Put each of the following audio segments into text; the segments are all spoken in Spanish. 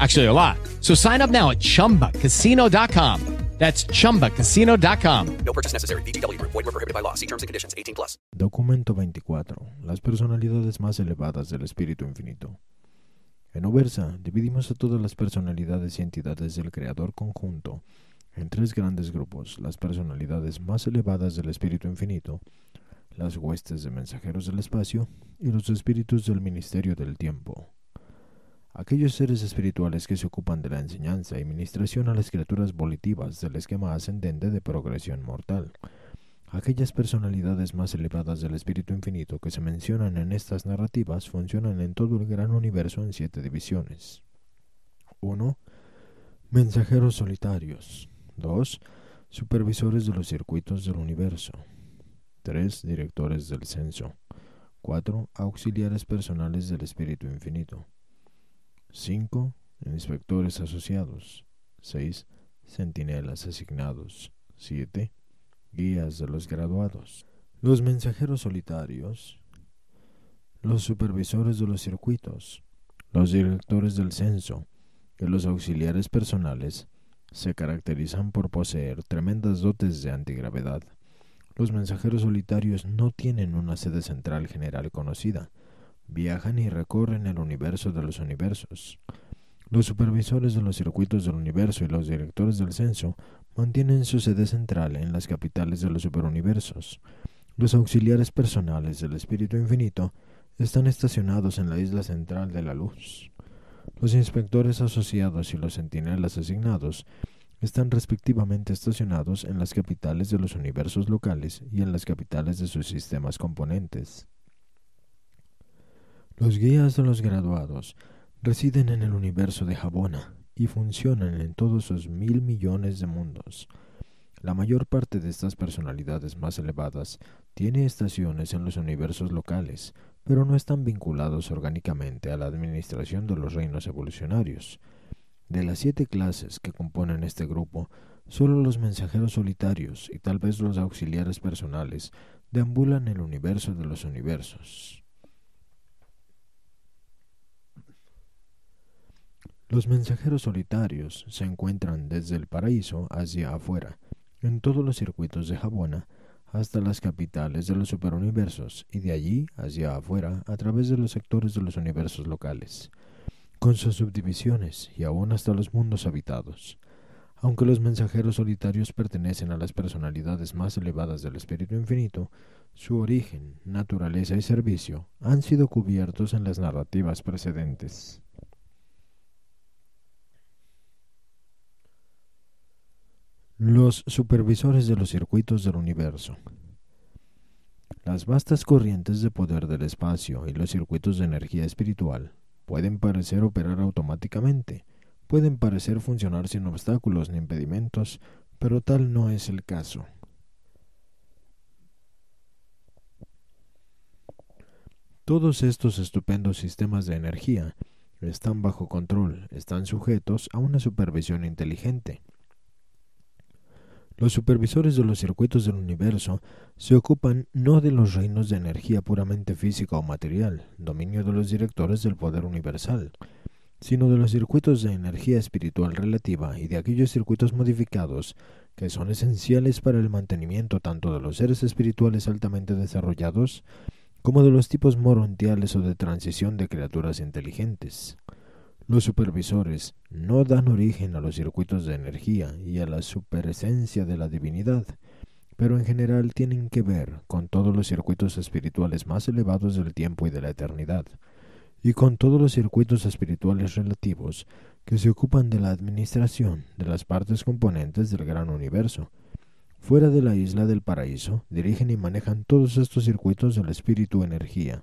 Actually, a lot. So sign up now at chumbacasino.com. That's chumbacasino.com. No purchase necessary. VGW Group. Void where prohibited by law. See terms and conditions. 18+. Documento 24. Las personalidades más elevadas del espíritu infinito. En Uversa, dividimos a todas las personalidades y entidades del creador conjunto en tres grandes grupos: las personalidades más elevadas del espíritu infinito, las huestes de mensajeros del espacio y los espíritus del ministerio del tiempo. Aquellos seres espirituales que se ocupan de la enseñanza y ministración a las criaturas volitivas del esquema ascendente de progresión mortal. Aquellas personalidades más elevadas del espíritu infinito que se mencionan en estas narrativas funcionan en todo el gran universo en 7 divisiones. 1. Mensajeros solitarios. 2. Supervisores de los circuitos del universo. 3. Directores del censo. 4. Auxiliares personales del espíritu infinito. 5. Inspectores asociados. 6. Centinelas asignados. 7. Guías de los graduados. Los mensajeros solitarios, los supervisores de los circuitos, los directores del censo y los auxiliares personales se caracterizan por poseer tremendas dotes de antigravedad. Los mensajeros solitarios no tienen una sede central general conocida. Viajan y recorren el universo de los universos. Los supervisores de los circuitos del universo y los directores del censo mantienen su sede central en las capitales de los superuniversos. Los auxiliares personales del espíritu infinito están estacionados en la isla central de la luz. Los inspectores asociados y los centinelas asignados están respectivamente estacionados en las capitales de los universos locales y en las capitales de sus sistemas componentes. Los guías de los graduados residen en el universo de Jabona y funcionan en todos sus 1,000,000,000 de mundos. La mayor parte de estas personalidades más elevadas tiene estaciones en los universos locales, pero no están vinculados orgánicamente a la administración de los reinos evolucionarios. De las 7 clases que componen este grupo, solo los mensajeros solitarios y tal vez los auxiliares personales deambulan el universo de los universos. Los mensajeros solitarios se encuentran desde el paraíso hacia afuera, en todos los circuitos de Jabona, hasta las capitales de los superuniversos y de allí hacia afuera a través de los sectores de los universos locales, con sus subdivisiones y aún hasta los mundos habitados. Aunque los mensajeros solitarios pertenecen a las personalidades más elevadas del espíritu infinito, su origen, naturaleza y servicio han sido cubiertos en las narrativas precedentes. Los supervisores de los circuitos del universo. Las vastas corrientes de poder del espacio y los circuitos de energía espiritual pueden parecer operar automáticamente, pueden parecer funcionar sin obstáculos ni impedimentos, pero tal no es el caso. Todos estos estupendos sistemas de energía están bajo control, están sujetos a una supervisión inteligente. Los supervisores de los circuitos del universo se ocupan no de los reinos de energía puramente física o material, dominio de los directores del poder universal, sino de los circuitos de energía espiritual relativa y de aquellos circuitos modificados que son esenciales para el mantenimiento tanto de los seres espirituales altamente desarrollados como de los tipos morontiales o de transición de criaturas inteligentes. Los supervisores no dan origen a los circuitos de energía y a la superesencia de la divinidad, pero en general tienen que ver con todos los circuitos espirituales más elevados del tiempo y de la eternidad, y con todos los circuitos espirituales relativos que se ocupan de la administración de las partes componentes del gran universo. Fuera de la isla del paraíso, dirigen y manejan todos estos circuitos del espíritu-energía.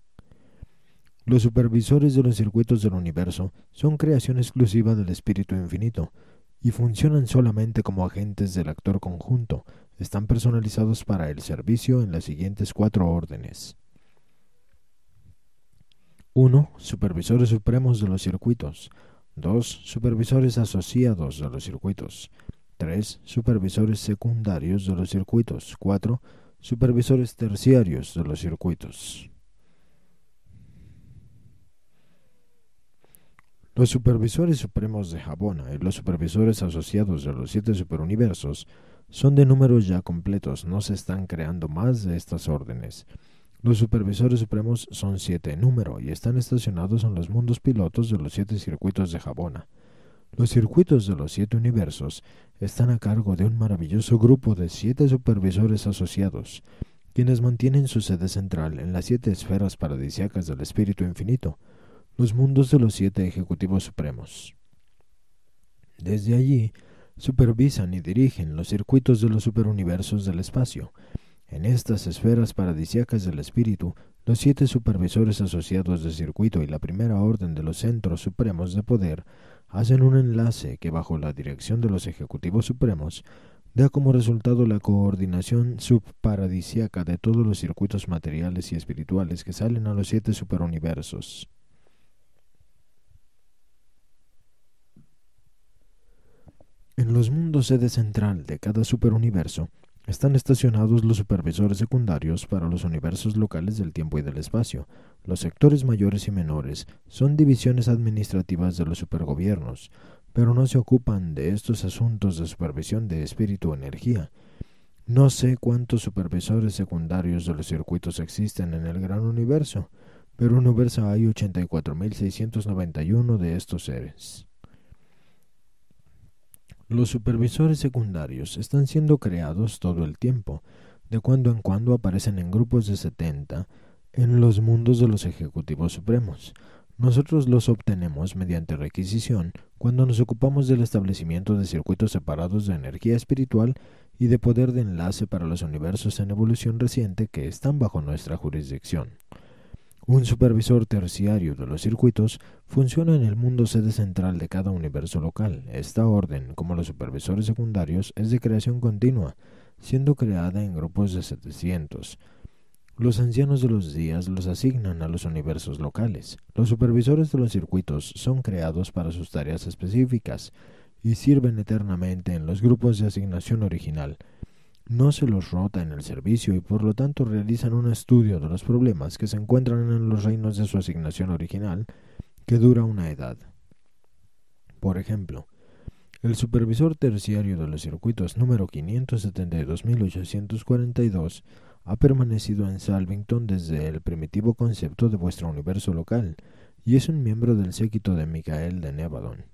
Los supervisores de los circuitos del universo son creación exclusiva del espíritu infinito y funcionan solamente como agentes del actor conjunto. Están personalizados para el servicio en las siguientes 4 órdenes. 1. Supervisores supremos de los circuitos. 2. Supervisores asociados de los circuitos. 3. Supervisores secundarios de los circuitos. 4. Supervisores terciarios de los circuitos. Los supervisores supremos de Jabona y los supervisores asociados de los 7 superuniversos son de números ya completos, no se están creando más de estas órdenes. Los supervisores supremos son 7 en número y están estacionados en los mundos pilotos de los 7 circuitos de Jabona. Los circuitos de los 7 universos están a cargo de un maravilloso grupo de 7 supervisores asociados, quienes mantienen su sede central en las 7 esferas paradisíacas del espíritu infinito, los mundos de los 7 ejecutivos supremos. Desde allí, supervisan y dirigen los circuitos de los superuniversos del espacio. En estas esferas paradisíacas del espíritu, los 7 supervisores asociados de circuito y la primera orden de los centros supremos de poder hacen un enlace que, bajo la dirección de los ejecutivos supremos, da como resultado la coordinación subparadisíaca de todos los circuitos materiales y espirituales que salen a los 7 superuniversos. En los mundos sede central de cada superuniverso, están estacionados los supervisores secundarios para los universos locales del tiempo y del espacio. Los sectores mayores y menores son divisiones administrativas de los supergobiernos, pero no se ocupan de estos asuntos de supervisión de espíritu-energía. No sé cuántos supervisores secundarios de los circuitos existen en el gran universo, pero en Uversa hay 84.691 de estos seres. Los supervisores secundarios están siendo creados todo el tiempo. De cuando en cuando aparecen en grupos de 70 en los mundos de los ejecutivos supremos. Nosotros los obtenemos mediante requisición cuando nos ocupamos del establecimiento de circuitos separados de energía espiritual y de poder de enlace para los universos en evolución reciente que están bajo nuestra jurisdicción. Un supervisor terciario de los circuitos funciona en el mundo sede central de cada universo local. Esta orden, como los supervisores secundarios, es de creación continua, siendo creada en grupos de 700. Los ancianos de los días los asignan a los universos locales. Los supervisores de los circuitos son creados para sus tareas específicas y sirven eternamente en los grupos de asignación original. No se los rota en el servicio y por lo tanto realizan un estudio de los problemas que se encuentran en los reinos de su asignación original, que dura una edad. Por ejemplo, el supervisor terciario de los circuitos número 572.842 ha permanecido en Salvington desde el primitivo concepto de vuestro universo local y es un miembro del séquito de Micael de Nebadon.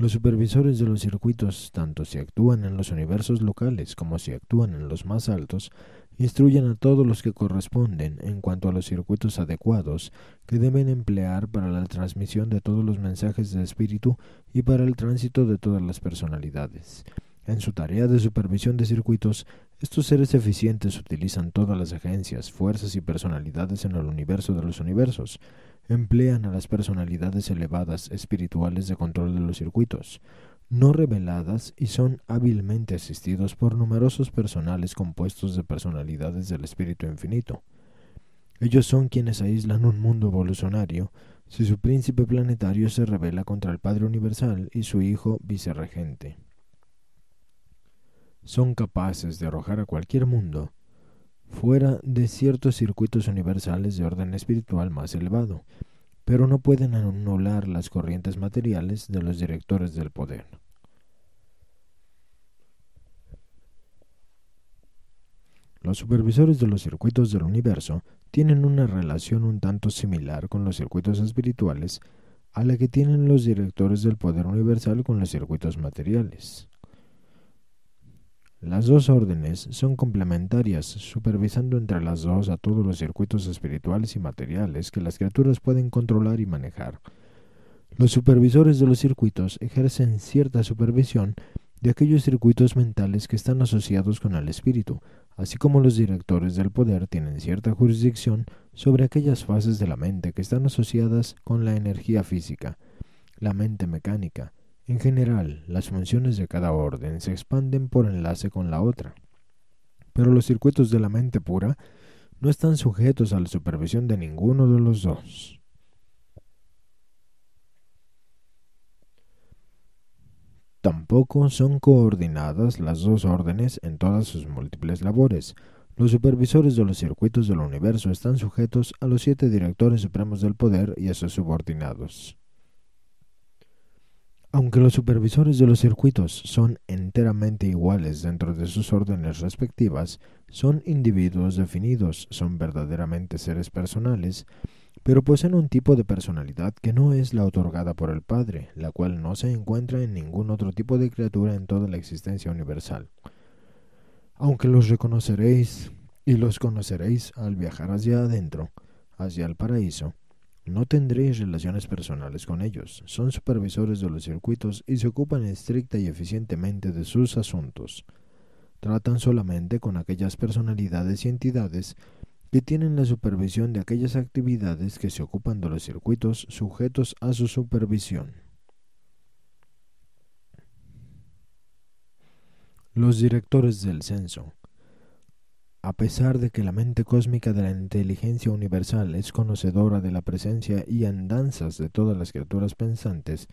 Los supervisores de los circuitos, tanto si actúan en los universos locales como si actúan en los más altos, instruyen a todos los que corresponden en cuanto a los circuitos adecuados que deben emplear para la transmisión de todos los mensajes de espíritu y para el tránsito de todas las personalidades. En su tarea de supervisión de circuitos, estos seres eficientes utilizan todas las agencias, fuerzas y personalidades en el universo de los universos. Emplean a las personalidades elevadas espirituales de control de los circuitos, no reveladas, y son hábilmente asistidos por numerosos personales compuestos de personalidades del espíritu infinito. Ellos son quienes aíslan un mundo evolucionario si su príncipe planetario se rebela contra el Padre Universal y su hijo vicerregente. Son capaces de arrojar a cualquier mundo fuera de ciertos circuitos universales de orden espiritual más elevado, pero no pueden anular las corrientes materiales de los directores del poder. Los supervisores de los circuitos del universo tienen una relación un tanto similar con los circuitos espirituales a la que tienen los directores del poder universal con los circuitos materiales. Las dos órdenes son complementarias, supervisando entre las dos a todos los circuitos espirituales y materiales que las criaturas pueden controlar y manejar. Los supervisores de los circuitos ejercen cierta supervisión de aquellos circuitos mentales que están asociados con el espíritu, así como los directores del poder tienen cierta jurisdicción sobre aquellas fases de la mente que están asociadas con la energía física, la mente mecánica. En general, las funciones de cada orden se expanden por enlace con la otra, pero los circuitos de la mente pura no están sujetos a la supervisión de ninguno de los dos. Tampoco son coordinadas las dos órdenes en todas sus múltiples labores. Los supervisores de los circuitos del universo están sujetos a los 7 directores supremos del poder y a sus subordinados. Aunque los supervisores de los circuitos son enteramente iguales dentro de sus órdenes respectivas, son individuos definidos, son verdaderamente seres personales, pero poseen un tipo de personalidad que no es la otorgada por el Padre, la cual no se encuentra en ningún otro tipo de criatura en toda la existencia universal. Aunque los reconoceréis y los conoceréis al viajar hacia adentro, hacia el paraíso, no tendréis relaciones personales con ellos. Son supervisores de los circuitos y se ocupan estricta y eficientemente de sus asuntos. Tratan solamente con aquellas personalidades y entidades que tienen la supervisión de aquellas actividades que se ocupan de los circuitos sujetos a su supervisión. Los directores del censo. A pesar de que la mente cósmica de la inteligencia universal es conocedora de la presencia y andanzas de todas las criaturas pensantes,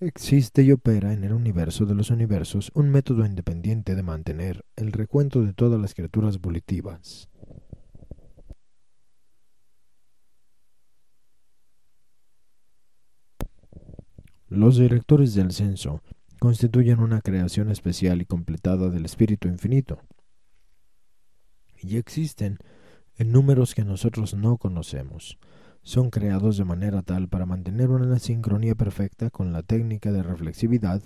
existe y opera en el universo de los universos un método independiente de mantener el recuento de todas las criaturas volitivas. Los directores del censo constituyen una creación especial y completada del espíritu infinito, y existen en números que nosotros no conocemos. Son creados de manera tal para mantener una sincronía perfecta con la técnica de reflexividad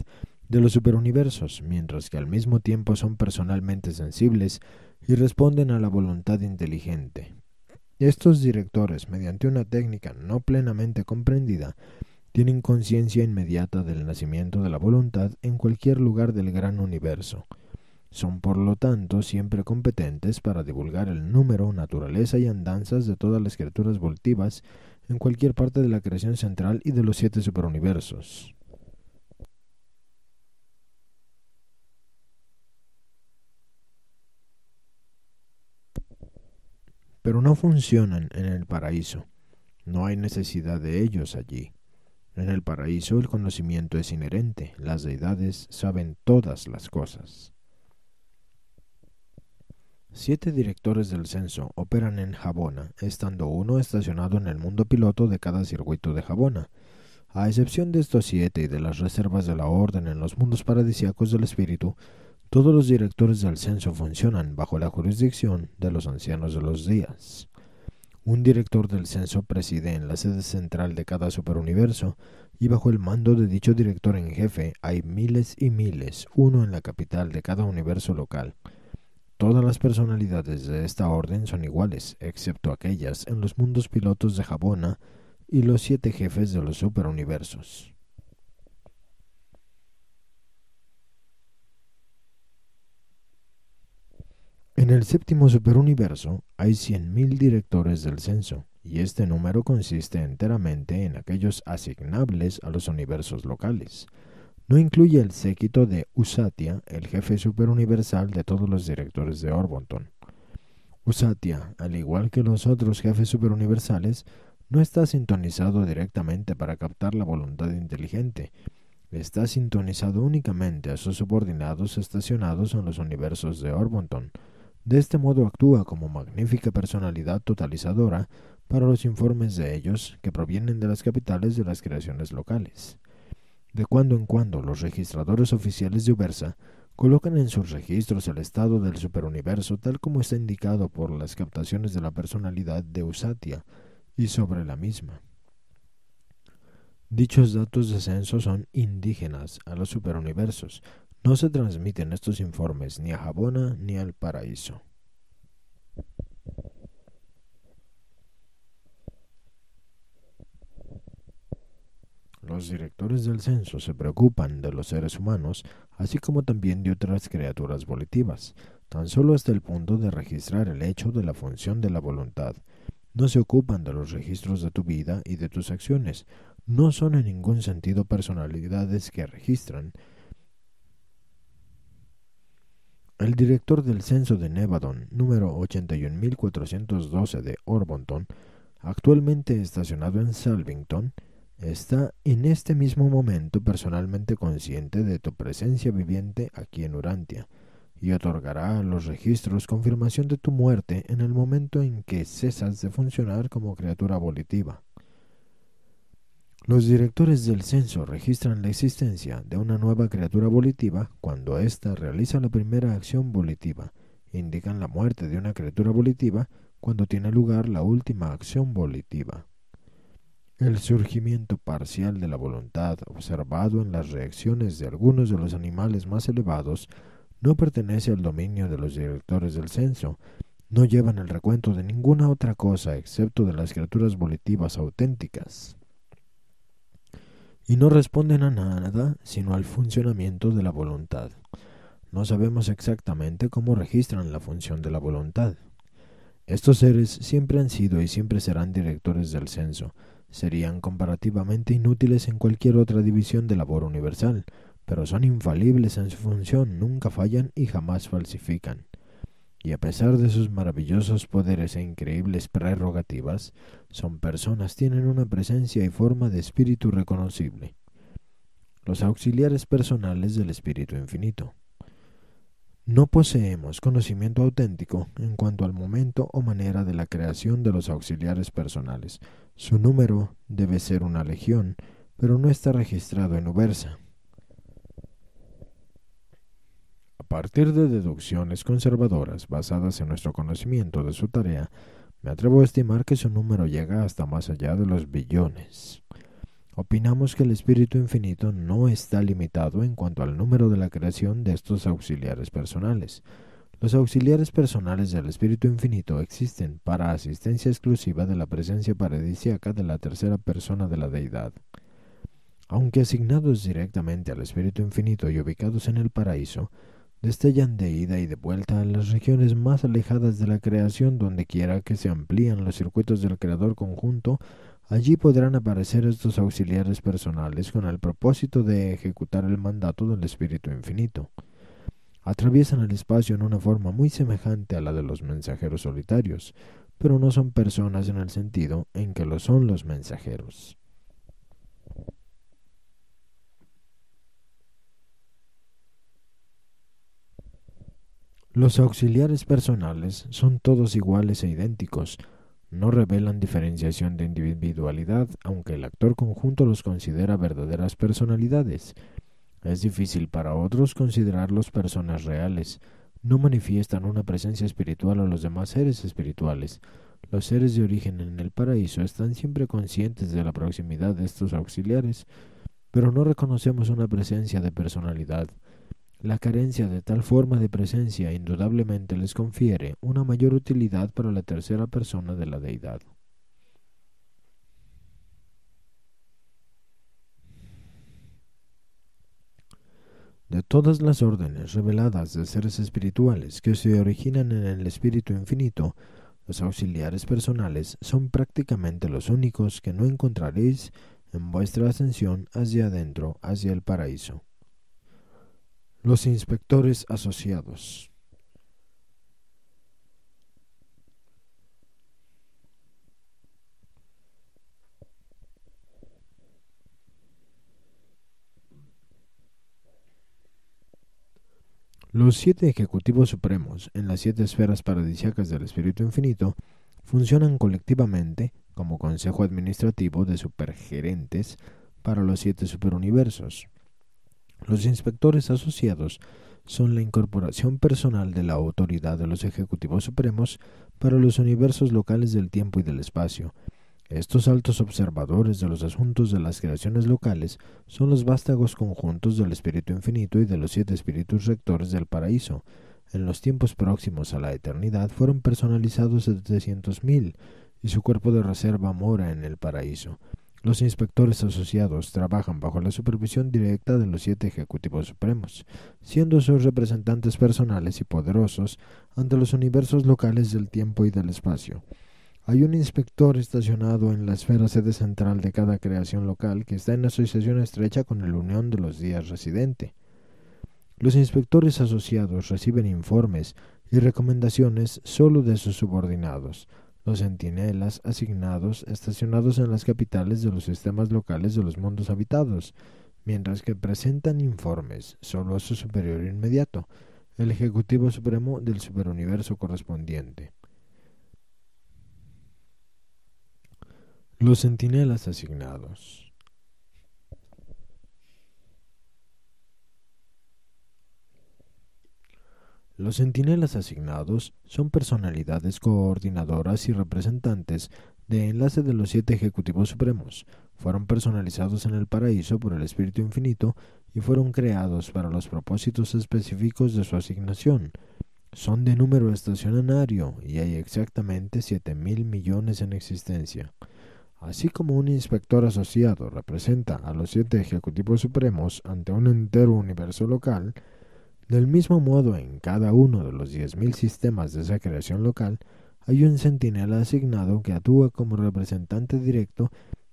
de los superuniversos, mientras que al mismo tiempo son personalmente sensibles y responden a la voluntad inteligente. Estos directores, mediante una técnica no plenamente comprendida, tienen conciencia inmediata del nacimiento de la voluntad en cualquier lugar del gran universo. Son, por lo tanto, siempre competentes para divulgar el número, naturaleza y andanzas de todas las criaturas volitivas en cualquier parte de la creación central y de los 7 superuniversos. Pero no funcionan en el paraíso. No hay necesidad de ellos allí. En el paraíso el conocimiento es inherente. Las deidades saben todas las cosas. 7 directores del censo operan en Jabona, estando uno estacionado en el mundo piloto de cada circuito de Jabona. A excepción de estos 7 y de las reservas de la orden en los mundos paradisíacos del espíritu, todos los directores del censo funcionan bajo la jurisdicción de los ancianos de los días. Un director del censo preside en la sede central de cada superuniverso, y bajo el mando de dicho director en jefe hay miles y miles, uno en la capital de cada universo local. Todas las personalidades de esta orden son iguales, excepto aquellas en los mundos pilotos de Jabona y los 7 jefes de los superuniversos. En el 7º superuniverso hay 100.000 directores del censo, y este número consiste enteramente en aquellos asignables a los universos locales. No incluye el séquito de Usatia, el jefe superuniversal de todos los directores de Orvonton. Usatia, al igual que los otros jefes superuniversales, no está sintonizado directamente para captar la voluntad inteligente. Está sintonizado únicamente a sus subordinados estacionados en los universos de Orvonton. De este modo actúa como magnífica personalidad totalizadora para los informes de ellos que provienen de las capitales de las creaciones locales. De cuando en cuando, los registradores oficiales de Uversa colocan en sus registros el estado del superuniverso tal como está indicado por las captaciones de la personalidad de Usatia y sobre la misma. Dichos datos de censo son indígenas a los superuniversos, No se transmiten estos informes ni a Jabona ni al Paraíso. Los directores del censo se preocupan de los seres humanos, así como también de otras criaturas volitivas, tan solo hasta el punto de registrar el hecho de la función de la voluntad. No se ocupan de los registros de tu vida y de tus acciones. No son en ningún sentido personalidades que registran. El director del censo de Nebadon, número 81.412 de Orvonton, actualmente estacionado en Salvington, está en este mismo momento personalmente consciente de tu presencia viviente aquí en Urantia, y otorgará a los registros confirmación de tu muerte en el momento en que cesas de funcionar como criatura volitiva. Los directores del censo registran la existencia de una nueva criatura volitiva cuando ésta realiza la primera acción volitiva, indican la muerte de una criatura volitiva cuando tiene lugar la última acción volitiva. El surgimiento parcial de la voluntad observado en las reacciones de algunos de los animales más elevados no pertenece al dominio de los directores del censo. No llevan el recuento de ninguna otra cosa excepto de las criaturas volitivas auténticas, y no responden a nada sino al funcionamiento de la voluntad. No sabemos exactamente cómo registran la función de la voluntad. Estos seres siempre han sido y siempre serán directores del censo. Serían comparativamente inútiles en cualquier otra división de labor universal, pero son infalibles en su función, nunca fallan y jamás falsifican. Y a pesar de sus maravillosos poderes e increíbles prerrogativas, son personas, tienen una presencia y forma de espíritu reconocible. Los auxiliares personales del espíritu infinito. No poseemos conocimiento auténtico en cuanto al momento o manera de la creación de los auxiliares personales. Su número debe ser una legión, pero no está registrado en Uversa. A partir de deducciones conservadoras basadas en nuestro conocimiento de su tarea, me atrevo a estimar que su número llega hasta más allá de los billones. Opinamos que el espíritu infinito no está limitado en cuanto al número de la creación de estos auxiliares personales. Los auxiliares personales del espíritu infinito existen para asistencia exclusiva de la presencia paradisíaca de la tercera persona de la deidad. Aunque asignados directamente al espíritu infinito y ubicados en el paraíso, destellan de ida y de vuelta a las regiones más alejadas de la creación. Dondequiera que se amplían los circuitos del creador conjunto, allí podrán aparecer estos auxiliares personales con el propósito de ejecutar el mandato del espíritu infinito. Atraviesan el espacio en una forma muy semejante a la de los mensajeros solitarios, pero no son personas en el sentido en que lo son los mensajeros. Los auxiliares personales son todos iguales e idénticos. No revelan diferenciación de individualidad, aunque el actor conjunto los considera verdaderas personalidades. Es difícil para otros considerarlos personas reales. No manifiestan una presencia espiritual a los demás seres espirituales. Los seres de origen en el paraíso están siempre conscientes de la proximidad de estos auxiliares, pero no reconocemos una presencia de personalidad. La carencia de tal forma de presencia indudablemente les confiere una mayor utilidad para la tercera persona de la deidad. De todas las órdenes reveladas de seres espirituales que se originan en el espíritu infinito, los auxiliares personales son prácticamente los únicos que no encontraréis en vuestra ascensión hacia adentro, hacia el paraíso. Los inspectores asociados. Los 7 ejecutivos supremos en las 7 esferas paradisíacas del espíritu infinito funcionan colectivamente como consejo administrativo de supergerentes para los 7 superuniversos. Los inspectores asociados son la incorporación personal de la autoridad de los ejecutivos supremos para los universos locales del tiempo y del espacio. Estos altos observadores de los asuntos de las creaciones locales son los vástagos conjuntos del Espíritu Infinito y de los 7 espíritus rectores del paraíso. En los tiempos próximos a la eternidad fueron personalizados 700.000 y su cuerpo de reserva mora en el paraíso. Los inspectores asociados trabajan bajo la supervisión directa de los 7 ejecutivos supremos, siendo sus representantes personales y poderosos ante los universos locales del tiempo y del espacio. Hay un inspector estacionado en la esfera sede central de cada creación local que está en asociación estrecha con la unión de los días residente. Los inspectores asociados reciben informes y recomendaciones solo de sus subordinados, los centinelas asignados estacionados en las capitales de los sistemas locales de los mundos habitados, mientras que presentan informes solo a su superior inmediato, el Ejecutivo Supremo del superuniverso correspondiente. Los centinelas asignados. Los centinelas asignados son personalidades coordinadoras y representantes de enlace de los 7 ejecutivos supremos. Fueron personalizados en el paraíso por el Espíritu Infinito y fueron creados para los propósitos específicos de su asignación. Son de número estacionario y hay exactamente 7.000 millones en existencia. Así como un inspector asociado representa a los 7 ejecutivos supremos ante un entero universo local, del mismo modo en cada uno de los 10.000 sistemas de esa creación local hay un centinela asignado que actúa como representante directo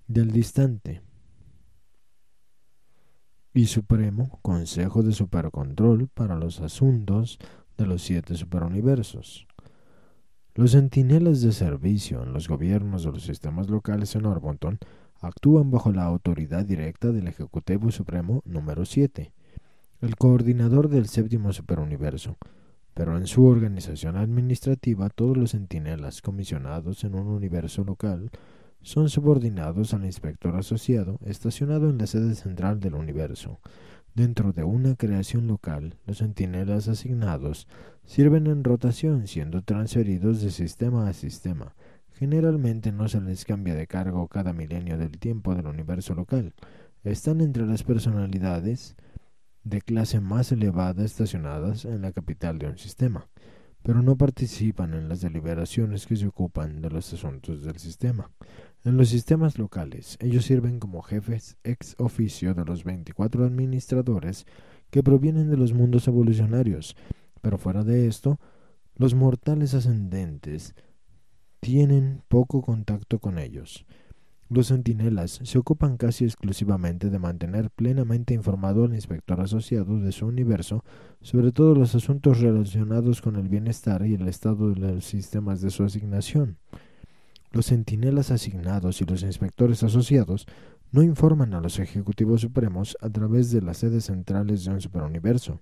del distante y supremo Consejo de Supercontrol para los asuntos de los 7 superuniversos. Los centinelas de servicio en los gobiernos de los sistemas locales en Orvonton actúan bajo la autoridad directa del Ejecutivo Supremo número 7, el coordinador del séptimo superuniverso, pero en su organización administrativa todos los centinelas comisionados en un universo local son subordinados al inspector asociado estacionado en la sede central del universo. Dentro de una creación local, los centinelas asignados sirven en rotación, siendo transferidos de sistema a sistema. Generalmente no se les cambia de cargo cada milenio del tiempo del universo local. Están entre las personalidades de clase más elevada estacionadas en la capital de un sistema, pero no participan en las deliberaciones que se ocupan de los asuntos del sistema. En los sistemas locales, ellos sirven como jefes ex oficio de los 24 administradores que provienen de los mundos evolucionarios, pero fuera de esto, los mortales ascendentes tienen poco contacto con ellos. Los centinelas se ocupan casi exclusivamente de mantener plenamente informado al inspector asociado de su universo sobre todos los asuntos relacionados con el bienestar y el estado de los sistemas de su asignación. Los centinelas asignados y los inspectores asociados no informan a los ejecutivos supremos a través de las sedes centrales de un superuniverso.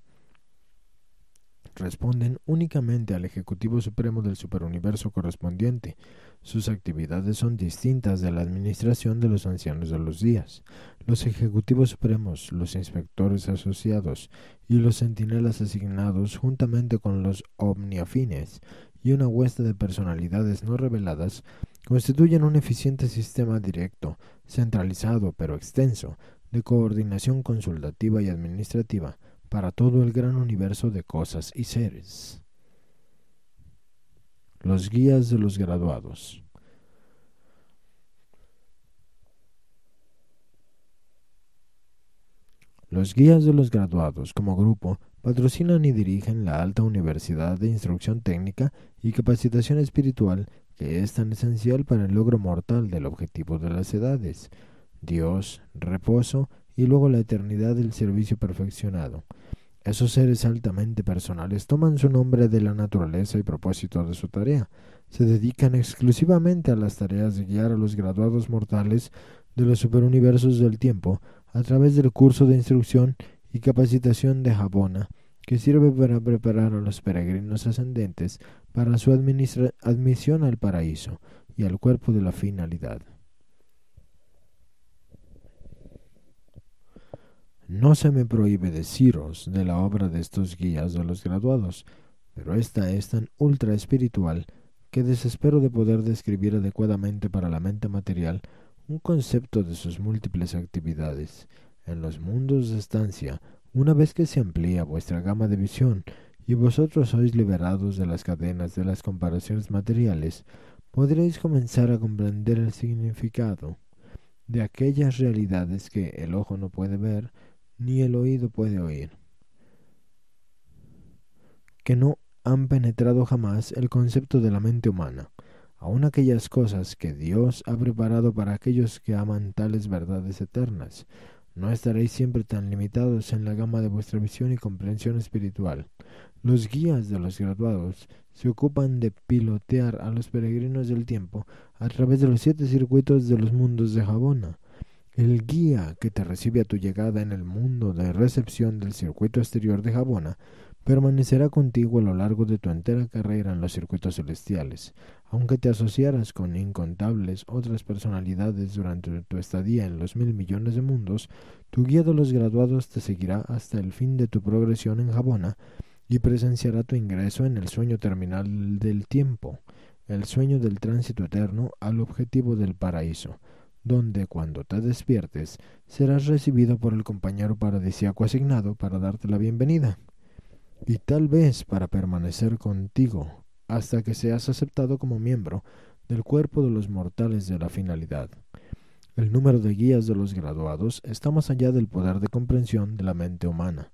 Responden únicamente al Ejecutivo Supremo del superuniverso correspondiente. Sus actividades son distintas de la administración de los ancianos de los días. Los ejecutivos supremos, los inspectores asociados y los centinelas asignados, juntamente con los omniafines y una hueste de personalidades no reveladas, constituyen un eficiente sistema directo, centralizado pero extenso, de coordinación consultativa y administrativa para todo el gran universo de cosas y seres. Los guías de los graduados. Los guías de los graduados, como grupo, patrocinan y dirigen la alta universidad de instrucción técnica y capacitación espiritual que es tan esencial para el logro mortal del objetivo de las edades: Dios, reposo y luego la eternidad del servicio perfeccionado. Esos seres altamente personales toman su nombre de la naturaleza y propósito de su tarea. Se dedican exclusivamente a las tareas de guiar a los graduados mortales de los superuniversos del tiempo a través del curso de instrucción y capacitación de Jabona, que sirve para preparar a los peregrinos ascendentes para su admisión al paraíso y al cuerpo de la finalidad. No se me prohíbe deciros de la obra de estos guías de los graduados, pero esta es tan ultra espiritual que desespero de poder describir adecuadamente para la mente material un concepto de sus múltiples actividades. En los mundos de estancia, una vez que se amplía vuestra gama de visión y vosotros sois liberados de las cadenas de las comparaciones materiales, podréis comenzar a comprender el significado de aquellas realidades que el ojo no puede ver ni el oído puede oír, que no han penetrado jamás el concepto de la mente humana, aun aquellas cosas que Dios ha preparado para aquellos que aman tales verdades eternas. No estaréis siempre tan limitados en la gama de vuestra visión y comprensión espiritual. Los guías de los graduados se ocupan de pilotear a los peregrinos del tiempo a través de los 7 circuitos de los mundos de Jabona. El guía que te recibe a tu llegada en el mundo de recepción del circuito exterior de Jabona permanecerá contigo a lo largo de tu entera carrera en los circuitos celestiales, aunque te asociaras con incontables otras personalidades durante tu estadía en los 1000 millones de mundos. Tu guía de los graduados te seguirá hasta el fin de tu progresión en Jabona y presenciará tu ingreso en el sueño terminal del tiempo, el sueño del tránsito eterno al objetivo del paraíso, donde cuando te despiertes serás recibido por el compañero paradisíaco asignado para darte la bienvenida y tal vez para permanecer contigo hasta que seas aceptado como miembro del cuerpo de los mortales de la finalidad. El número de guías de los graduados está más allá del poder de comprensión de la mente humana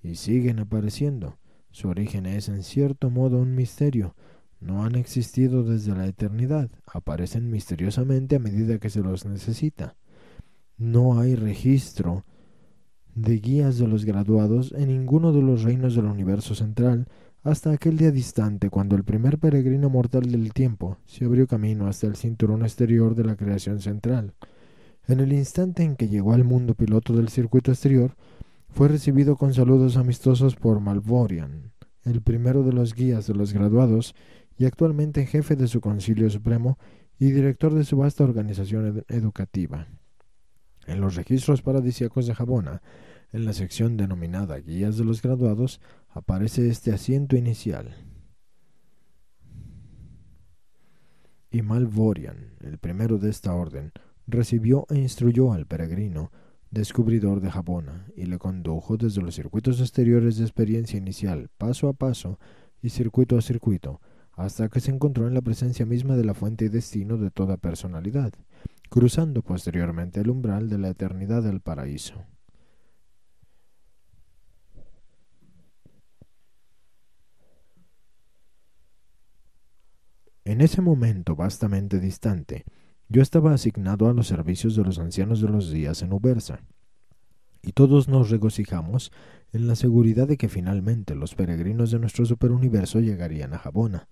y siguen apareciendo. Su origen es en cierto modo un misterio. No han existido desde la eternidad, aparecen misteriosamente a medida que se los necesita. No hay registro de guías de los graduados en ninguno de los reinos del universo central hasta aquel día distante cuando el primer peregrino mortal del tiempo se abrió camino hasta el cinturón exterior de la creación central. En el instante en que llegó al mundo piloto del circuito exterior, fue recibido con saludos amistosos por Malvorian, el primero de los guías de los graduados y actualmente jefe de su concilio supremo y director de su vasta organización educativa. En los registros paradisíacos de Jabona, en la sección denominada Guías de los Graduados, aparece este asiento inicial. Y Malvorian, el primero de esta orden, recibió e instruyó al peregrino, descubridor de Jabona, y le condujo desde los circuitos exteriores de experiencia inicial, paso a paso y circuito a circuito, hasta que se encontró en la presencia misma de la fuente y destino de toda personalidad, cruzando posteriormente el umbral de la eternidad del paraíso. En ese momento vastamente distante, yo estaba asignado a los servicios de los ancianos de los días en Uversa, y todos nos regocijamos en la seguridad de que finalmente los peregrinos de nuestro superuniverso llegarían a Jabona.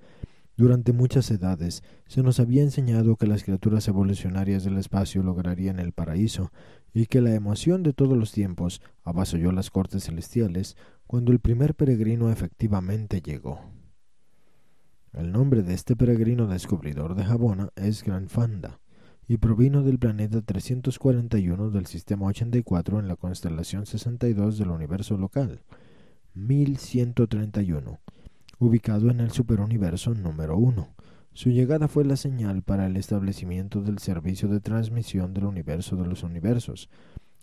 Durante muchas edades se nos había enseñado que las criaturas evolucionarias del espacio lograrían el paraíso, y que la emoción de todos los tiempos avasalló las cortes celestiales cuando el primer peregrino efectivamente llegó. El nombre de este peregrino descubridor de Jabona es Grandfanda, y provino del planeta 341 del sistema 84 en la constelación 62 del universo local, 1131, ubicado en el superuniverso número 1. Su llegada fue la señal para el establecimiento del servicio de transmisión del universo de los universos.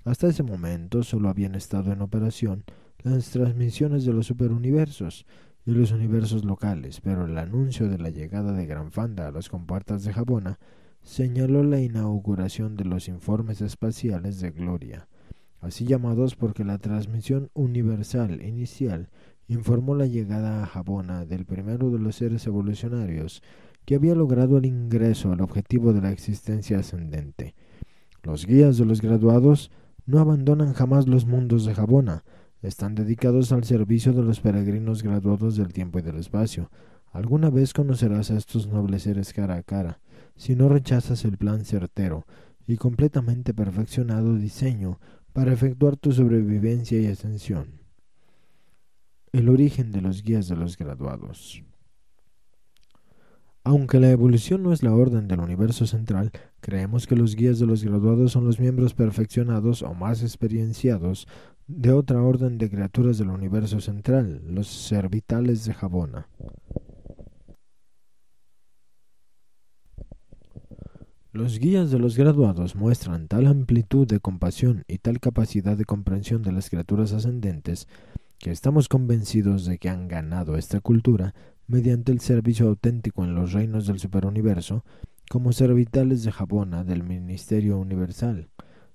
Hasta ese momento solo habían estado en operación las transmisiones de los superuniversos y los universos locales, pero el anuncio de la llegada de Grandfanda a las compuertas de Jabona señaló la inauguración de los informes espaciales de gloria, así llamados porque la transmisión universal inicial informó la llegada a Jabona del primero de los seres evolucionarios que había logrado el ingreso al objetivo de la existencia ascendente. Los guías de los graduados no abandonan jamás los mundos de Jabona, están dedicados al servicio de los peregrinos graduados del tiempo y del espacio. Alguna vez conocerás a estos nobles seres cara a cara, si no rechazas el plan certero y completamente perfeccionado diseño para efectuar tu sobrevivencia y ascensión. El origen de los guías de los graduados. Aunque la evolución no es la orden del universo central, creemos que los guías de los graduados son los miembros perfeccionados o más experienciados de otra orden de criaturas del universo central, los servitales de Jabona. Los guías de los graduados muestran tal amplitud de compasión y tal capacidad de comprensión de las criaturas ascendentes que estamos convencidos de que han ganado esta cultura mediante el servicio auténtico en los reinos del superuniverso como servitales de Jabona del Ministerio Universal.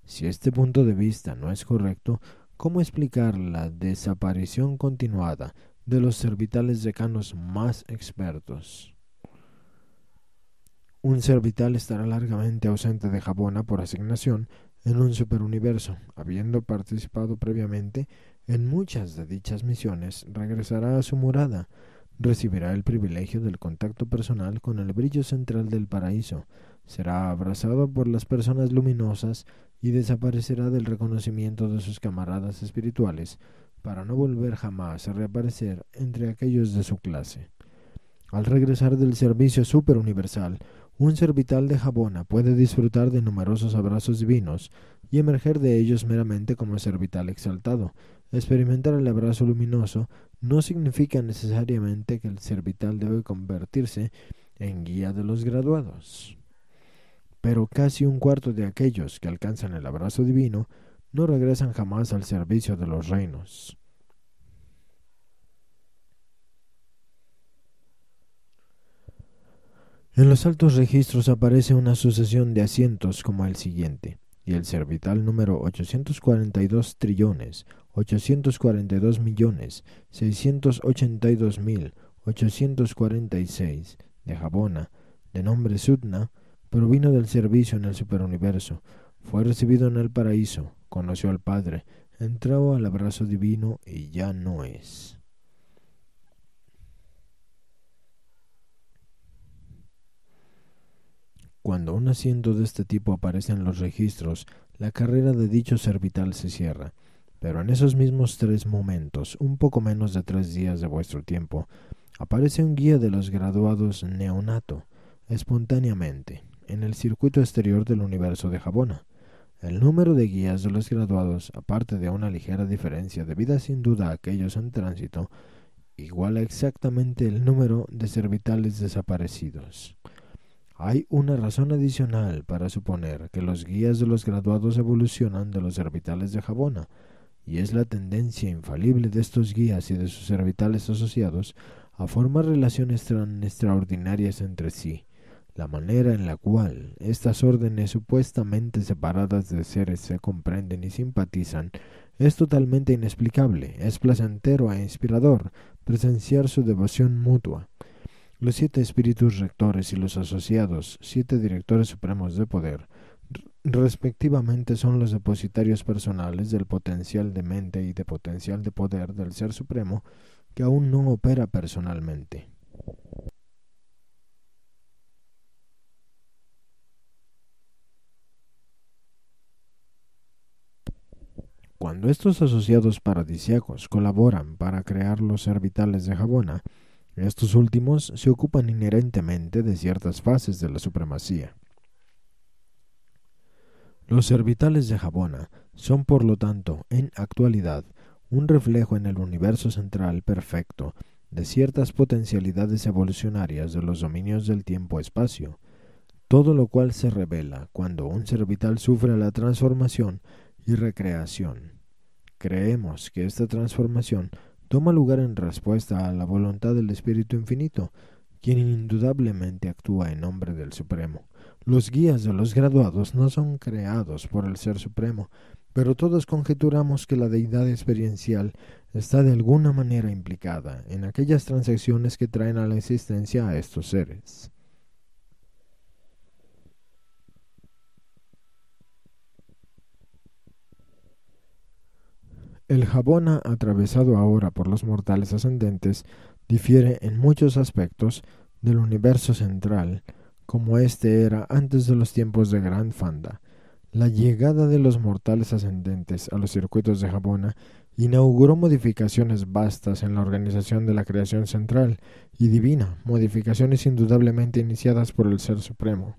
Si este punto de vista no es correcto, ¿cómo explicar la desaparición continuada de los servitales decanos más expertos? Un servital estará largamente ausente de Jabona por asignación en un superuniverso. Habiendo participado previamente en muchas de dichas misiones, regresará a su morada. Recibirá el privilegio del contacto personal con el brillo central del paraíso. Será abrazado por las personas luminosas y desaparecerá del reconocimiento de sus camaradas espirituales para no volver jamás a reaparecer entre aquellos de su clase. Al regresar del servicio superuniversal, un servital de Jabona puede disfrutar de numerosos abrazos divinos y emerger de ellos meramente como servital exaltado. Experimentar el abrazo luminoso no significa necesariamente que el servital debe convertirse en guía de los graduados. Pero casi un cuarto de aquellos que alcanzan el abrazo divino no regresan jamás al servicio de los reinos. En los altos registros aparece una sucesión de asientos como el siguiente, y el servital número 842.842.682.846 de Jabona, de nombre Sutna, provino del servicio en el superuniverso, fue recibido en el paraíso, conoció al Padre, entró al abrazo divino y ya no es. Cuando un asiento de este tipo aparece en los registros, la carrera de dicho servital se cierra. Pero en esos mismos 3 momentos, un poco menos de 3 días de vuestro tiempo, aparece un guía de los graduados neonato, espontáneamente, en el circuito exterior del universo de Jabona. El número de guías de los graduados, aparte de una ligera diferencia debida sin duda a aquellos en tránsito, iguala exactamente el número de servitales desaparecidos. Hay una razón adicional para suponer que los guías de los graduados evolucionan de los servitales de Jabona, y es la tendencia infalible de estos guías y de sus servitales asociados a formar relaciones tan extraordinarias entre sí. La manera en la cual estas órdenes supuestamente separadas de seres se comprenden y simpatizan es totalmente inexplicable. Es placentero e inspirador presenciar su devoción mutua. Los 7 espíritus rectores y los asociados, 7 directores supremos de poder, respectivamente son los depositarios personales del potencial de mente y de potencial de poder del Ser Supremo que aún no opera personalmente. Cuando estos asociados paradisíacos colaboran para crear los servitales de Jabona, estos últimos se ocupan inherentemente de ciertas fases de la supremacía. Los servitales de Jabona son, por lo tanto, en actualidad, un reflejo en el universo central perfecto de ciertas potencialidades evolucionarias de los dominios del tiempo-espacio, todo lo cual se revela cuando un servital sufre la transformación y recreación. Creemos que esta transformación toma lugar en respuesta a la voluntad del Espíritu Infinito, quien indudablemente actúa en nombre del Supremo. Los guías de los graduados no son creados por el Ser Supremo, pero todos conjeturamos que la deidad experiencial está de alguna manera implicada en aquellas transacciones que traen a la existencia a estos seres. El Jabona, atravesado ahora por los mortales ascendentes, difiere en muchos aspectos del universo central, como éste era antes de los tiempos de Grandfanda. La llegada de los mortales ascendentes a los circuitos de Jabona inauguró modificaciones vastas en la organización de la creación central y divina, modificaciones indudablemente iniciadas por el Ser Supremo.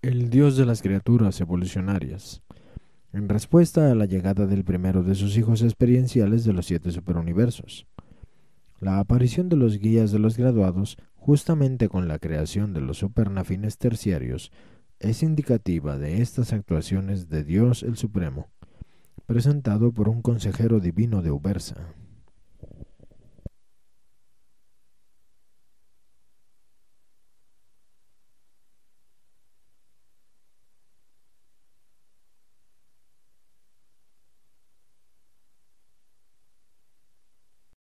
El Dios de las criaturas evolucionarias. En respuesta a la llegada del primero de sus hijos experienciales de los 7 superuniversos, la aparición de los guías de los graduados justamente con la creación de los supernafines terciarios, es indicativa de estas actuaciones de Dios el Supremo, presentado por un consejero divino de Uversa.